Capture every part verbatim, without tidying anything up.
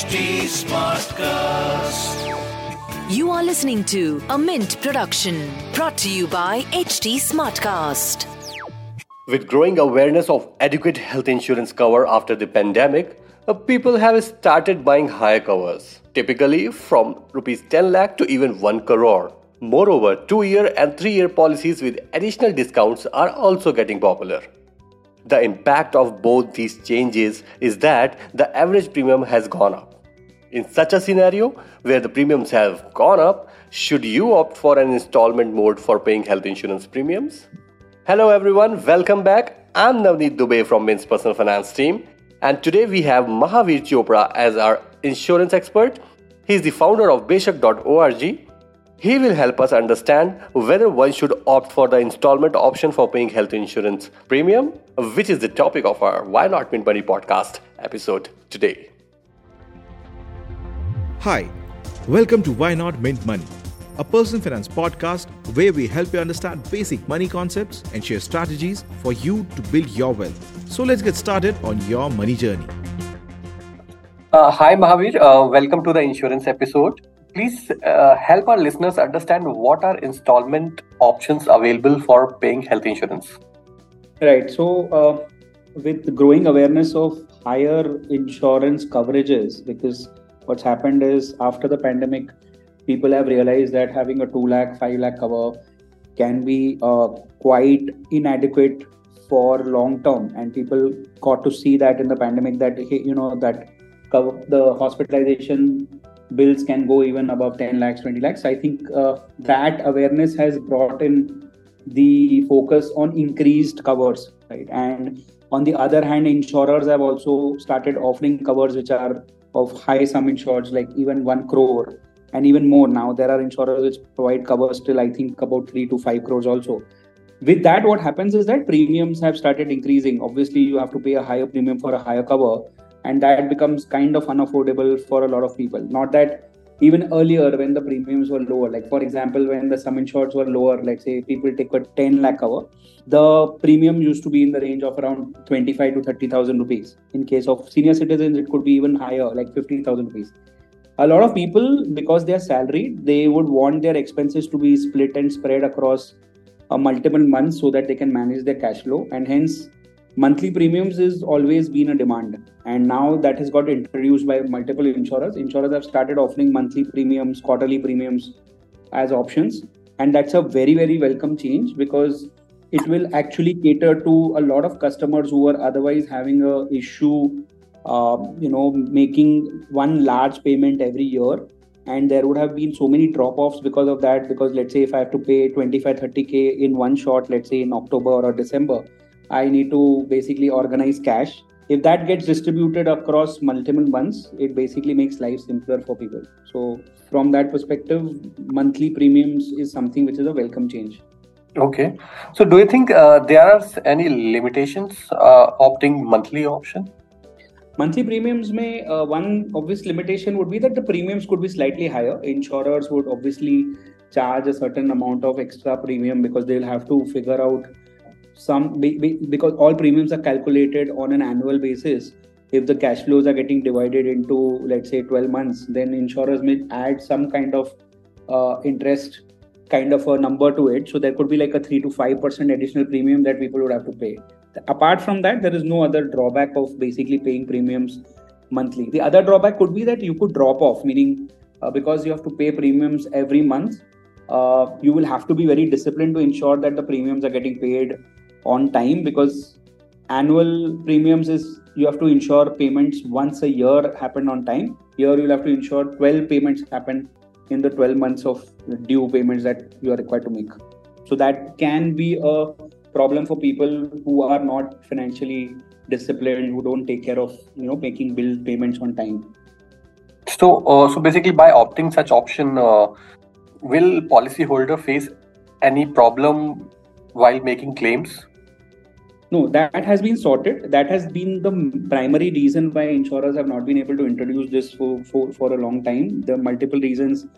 H T Smartcast. You are listening to a Mint production brought to you by H T Smartcast. With growing awareness of adequate health insurance cover after the pandemic, people have started buying higher covers, typically from rupees ten lakh to even one crore. Moreover, two-year and three-year policies with additional discounts are also getting popular. The impact of both these changes is that the average premium has gone up. In such a scenario where the premiums have gone up, should you opt for an installment mode for paying health insurance premiums? Hello everyone, welcome back. I'm Navneet Dubey from Mint's Personal Finance team, and today we have Mahavir Chopra as our insurance expert. He's the founder of Beshak dot org. He will help us understand whether one should opt for the installment option for paying health insurance premium, which is the topic of our Why Not Mint Money podcast episode today. Hi, welcome to Why Not Mint Money, a personal finance podcast where we help you understand basic money concepts and share strategies for you to build your wealth. So let's get started on your money journey. Uh, hi Mahavir, uh, welcome to the insurance episode. Please uh, help our listeners understand what are installment options available for paying health insurance. Right. So uh, with growing awareness of higher insurance coverages, because what's happened is after the pandemic, people have realized that having a two lakh, five lakh cover can be uh, quite inadequate for long term. And people got to see that in the pandemic that, you know, that cover, the hospitalization bills can go even above ten lakhs, twenty lakhs. I think uh, that awareness has brought in the focus on increased covers, right? And on the other hand, insurers have also started offering covers which are of high sum insureds, like even one crore and even more. Now there are insurers which provide covers till I think about three to five crores also. With that, what happens is that premiums have started increasing. Obviously, you have to pay a higher premium for a higher cover. And that becomes kind of unaffordable for a lot of people. Not that even earlier when the premiums were lower, like for example, when the sum insureds were lower, let's say people take a ten lakh cover, the premium used to be in the range of around twenty-five to thirty thousand rupees. In case of senior citizens, it could be even higher, like fifty thousand rupees. A lot of people, because they are salaried, they would want their expenses to be split and spread across uh, multiple months so that they can manage their cash flow, and hence monthly premiums is always been a demand, and now that has got introduced by multiple insurers. Insurers have started offering monthly premiums, quarterly premiums as options, and that's a very, very welcome change because it will actually cater to a lot of customers who are otherwise having a issue, uh, you know, making one large payment every year. And there would have been so many drop-offs because of that, because let's say if I have to pay twenty-five, thirty K in one shot, let's say in October or December, I need to basically organize cash. If that gets distributed across multiple months, it basically makes life simpler for people. So from that perspective, monthly premiums is something which is a welcome change. Okay. So do you think uh, there are any limitations uh, opting monthly option? Monthly premiums may, uh, one obvious limitation would be that the premiums could be slightly higher. Insurers would obviously charge a certain amount of extra premium because they'll have to figure out some, because all premiums are calculated on an annual basis. If the cash flows are getting divided into, let's say, twelve months, then insurers may add some kind of uh, interest kind of a number to it. So there could be like a three to five percent additional premium that people would have to pay. Apart from that, there is no other drawback of basically paying premiums monthly. The other drawback could be that you could drop off, meaning uh, because you have to pay premiums every month, uh, you will have to be very disciplined to ensure that the premiums are getting paid on time, because annual premiums is you have to ensure payments once a year happen on time. Here you'll have to ensure twelve payments happen in the twelve months of due payments that you are required to make. So that can be a problem for people who are not financially disciplined, who don't take care of, you know, making bill payments on time. So, uh, so basically by opting such option, uh, will policyholder face any problem while making claims? No, that has been sorted. That has been the primary reason why insurers have not been able to introduce this for, for, for a long time. The multiple reasons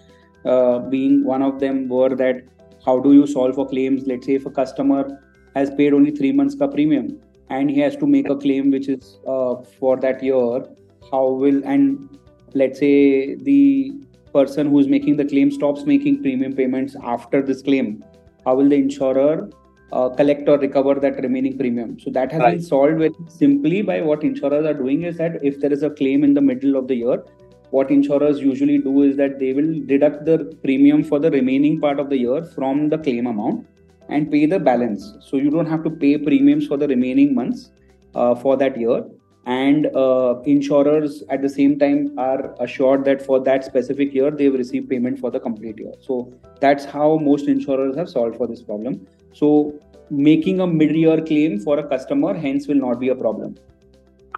uh, being one of them were that how do you solve for claims? Let's say if a customer has paid only three months ka premium and he has to make a claim which is uh, for that year, how will, and let's say the person who is making the claim stops making premium payments after this claim, how will the insurer uh, collect or recover that remaining premium? So that has right. been solved very simply by what insurers are doing is that if there is a claim in the middle of the year, what insurers usually do is that they will deduct the premium for the remaining part of the year from the claim amount and pay the balance. So you don't have to pay premiums for the remaining months uh, for that year. And uh, insurers at the same time are assured that for that specific year, they've received payment for the complete year. So that's how most insurers have solved for this problem. So making a mid-year claim for a customer hence will not be a problem.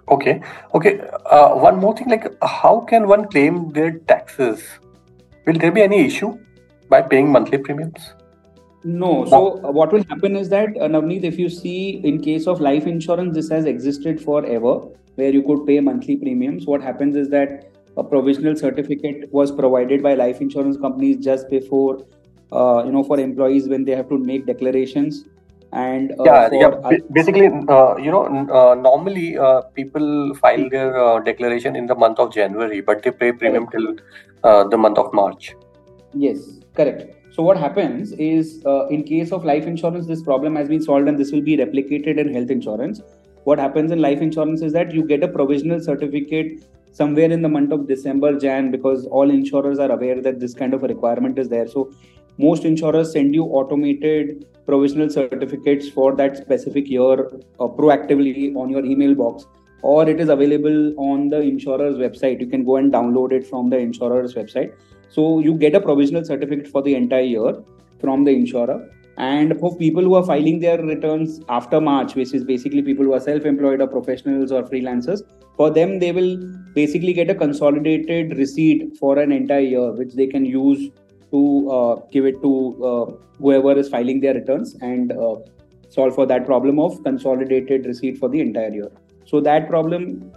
Okay. Okay. Uh, one more thing, like how can one claim their taxes? Will there be any issue by paying monthly premiums? No. So what will happen is that, uh, Navneet, if you see in case of life insurance, this has existed forever where you could pay monthly premiums. What happens is that a provisional certificate was provided by life insurance companies just before, uh, you know, for employees when they have to make declarations. And uh, yeah, yeah. basically, uh, you know, uh, normally uh, people file their uh, declaration in the month of January, but they pay premium till uh, the month of March. Yes, correct. So what happens is uh, in case of life insurance, this problem has been solved and this will be replicated in health insurance. What happens in life insurance is that you get a provisional certificate somewhere in the month of December, Jan, because all insurers are aware that this kind of a requirement is there. So most insurers send you automated provisional certificates for that specific year uh, proactively on your email box, or it is available on the insurer's website. You can go and download it from the insurer's website. So you get a provisional certificate for the entire year from the insurer. And for people who are filing their returns after March, which is basically people who are self-employed or professionals or freelancers, for them, they will basically get a consolidated receipt for an entire year, which they can use to uh, give it to uh, whoever is filing their returns and uh, solve for that problem of consolidated receipt for the entire year. So that problem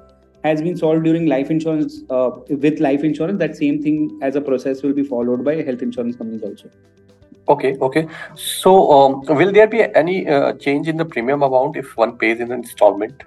has been solved during life insurance. Uh, with life insurance, that same thing as a process will be followed by health insurance companies also. Okay, okay. So, um, will there be any uh, change in the premium amount if one pays in an installment?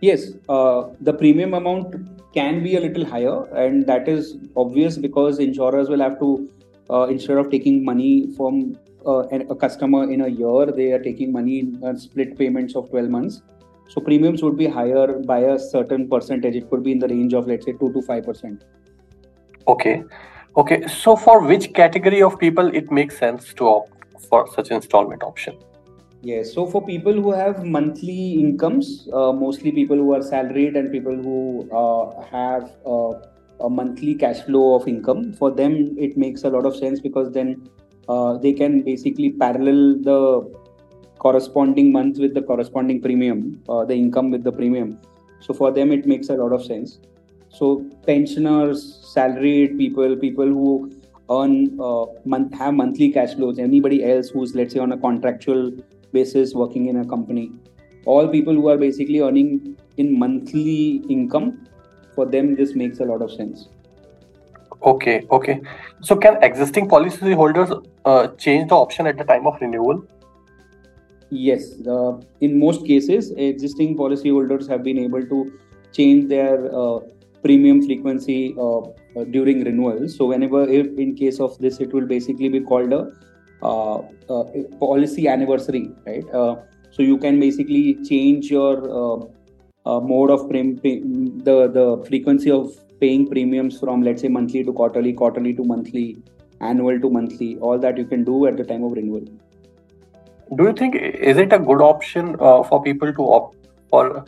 Yes, uh, the premium amount can be a little higher, and that is obvious because insurers will have to, uh, instead of taking money from uh, a customer in a year, they are taking money in uh, split payments of twelve months. So premiums would be higher by a certain percentage. It could be in the range of, let's say, two to five percent. Okay. Okay. So for which category of people it makes sense to opt for such installment option? Yes. So for people who have monthly incomes, uh, mostly people who are salaried and people who uh, have uh, a monthly cash flow of income, for them, it makes a lot of sense because then uh, they can basically parallel the corresponding month with the corresponding premium, uh, the income with the premium. So for them, it makes a lot of sense. So pensioners, salaried people, people who earn uh, month have monthly cash flows, anybody else who's, let's say, on a contractual basis working in a company, all people who are basically earning in monthly income, for them, this makes a lot of sense. Okay, okay. So can existing policy holders uh, change the option at the time of renewal? Yes, uh, in most cases, existing policyholders have been able to change their uh, premium frequency uh, during renewal. So whenever, if in case of this, it will basically be called a, uh, a policy anniversary, right? Uh, so you can basically change your uh, uh, mode of pre- pay- the, the frequency of paying premiums from, let's say, monthly to quarterly, quarterly to monthly, annual to monthly, all that you can do at the time of renewal. Do you think, is it a good option uh, for people to opt for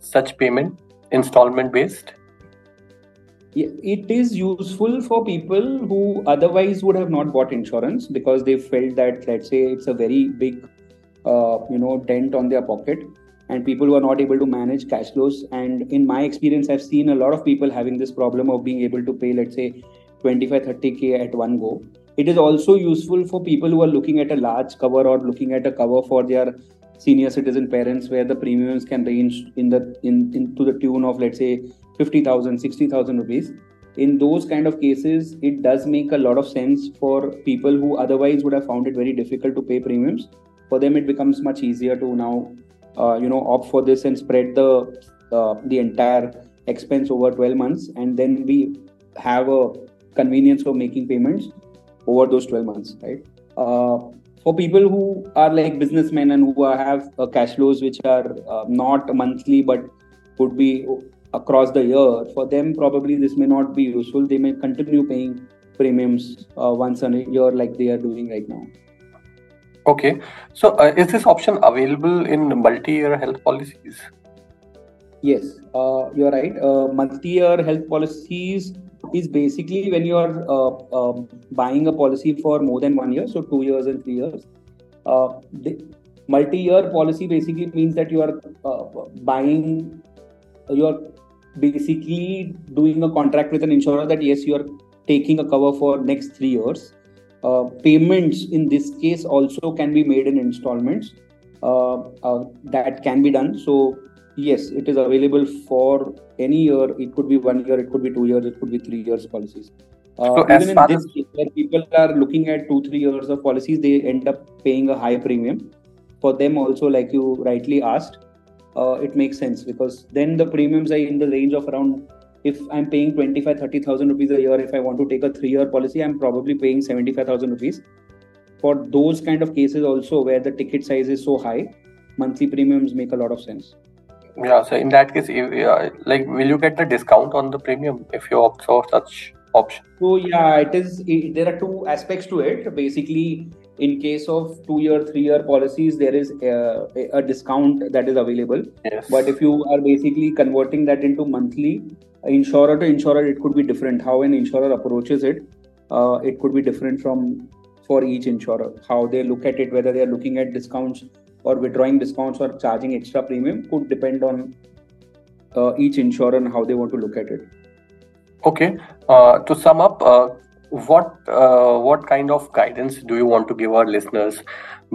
such payment, installment based? It is useful for people who otherwise would have not bought insurance because they felt that, let's say, it's a very big, uh, you know, dent on their pocket and people who are not able to manage cash flows. And in my experience, I've seen a lot of people having this problem of being able to pay, let's say, twenty-five, thirty K at one go. It is also useful for people who are looking at a large cover or looking at a cover for their senior citizen parents where the premiums can range in the in, in to the tune of, let's say, fifty thousand, sixty thousand rupees. In those kind of cases, it does make a lot of sense for people who otherwise would have found it very difficult to pay premiums. For them, it becomes much easier to now, uh, you know, opt for this and spread the uh, the entire expense over twelve months, and then we have a convenience for making payments over those twelve months, right? Uh, for people who are like businessmen and who are, have uh, cash flows which are uh, not monthly but could be across the year, for them probably this may not be useful. They may continue paying premiums uh, once a year like they are doing right now. Okay. So uh, is this option available in multi-year health policies? Yes, uh, you're right. Uh, multi-year health policies is basically when you're uh, uh, buying a policy for more than one year, so two years and three years. Uh, the multi-year policy basically means that you are uh, buying, you're basically doing a contract with an insurer that yes, you are taking a cover for next three years. Uh, payments in this case also can be made in installments. Uh, uh, that can be done. So yes, it is available for any year. It could be one year, it could be two years, it could be three years policies. Uh, so even in this case, where people are looking at two, three years of policies, they end up paying a high premium. For them also, like you rightly asked, uh, it makes sense because then the premiums are in the range of around, if I'm paying twenty-five, thirty thousand rupees a year, if I want to take a three-year policy, I'm probably paying seventy-five thousand rupees. For those kind of cases also where the ticket size is so high, monthly premiums make a lot of sense. Yeah, so in that case, like, will you get the discount on the premium if you opt for such option? So yeah, it is. It, there are two aspects to it. Basically, in case of two-year, three-year policies, there is a, a discount that is available. Yes. But if you are basically converting that into monthly, insurer to insurer, it could be different. How an insurer approaches it, uh, it could be different from for each insurer. How they look at it, whether they are looking at discounts or withdrawing discounts or charging extra premium, could depend on uh, each insurer and how they want to look at it. Okay. Uh, to sum up, uh, what uh, what kind of guidance do you want to give our listeners uh,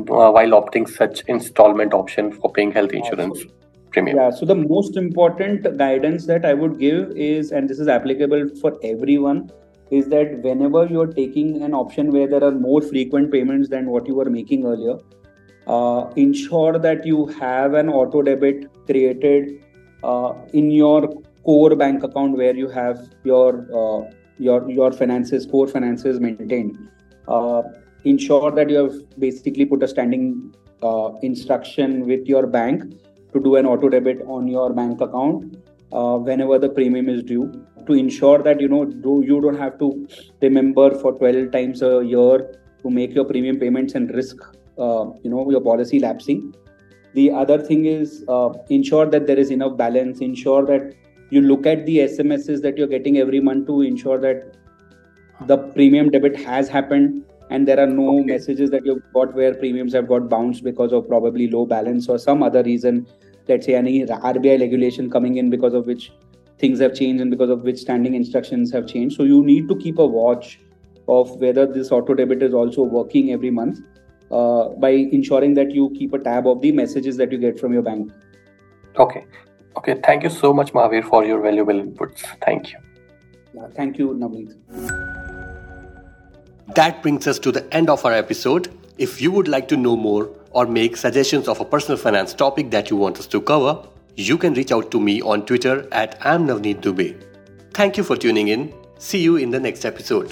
while opting such installment option for paying health insurance awesome. premium? Yeah. So the most important guidance that I would give is, and this is applicable for everyone, is that whenever you are taking an option where there are more frequent payments than what you were making earlier, Uh, ensure that you have an auto debit created uh, in your core bank account where you have your uh, your your finances, core finances maintained. Uh, ensure that you have basically put a standing uh, instruction with your bank to do an auto debit on your bank account uh, whenever the premium is due, to ensure that you know do, you don't have to remember for twelve times a year to make your premium payments and risk Uh, you know, your policy lapsing. The other thing is uh, ensure that there is enough balance. Ensure that you look at the S M Ses that you're getting every month to ensure that the premium debit has happened and there are no okay. messages that you've got where premiums have got bounced because of probably low balance or some other reason. Let's say any R B I regulation coming in because of which things have changed and because of which standing instructions have changed. So you need to keep a watch of whether this auto debit is also working every month. Uh, by ensuring that you keep a tab of the messages that you get from your bank. Okay. Okay. Thank you so much, Mahavir, for your valuable inputs. Thank you. Yeah, thank you, Navneet. That brings us to the end of our episode. If you would like to know more or make suggestions of a personal finance topic that you want us to cover, you can reach out to me on Twitter at I am Navneet Dubey. Thank you for tuning in. See you in the next episode.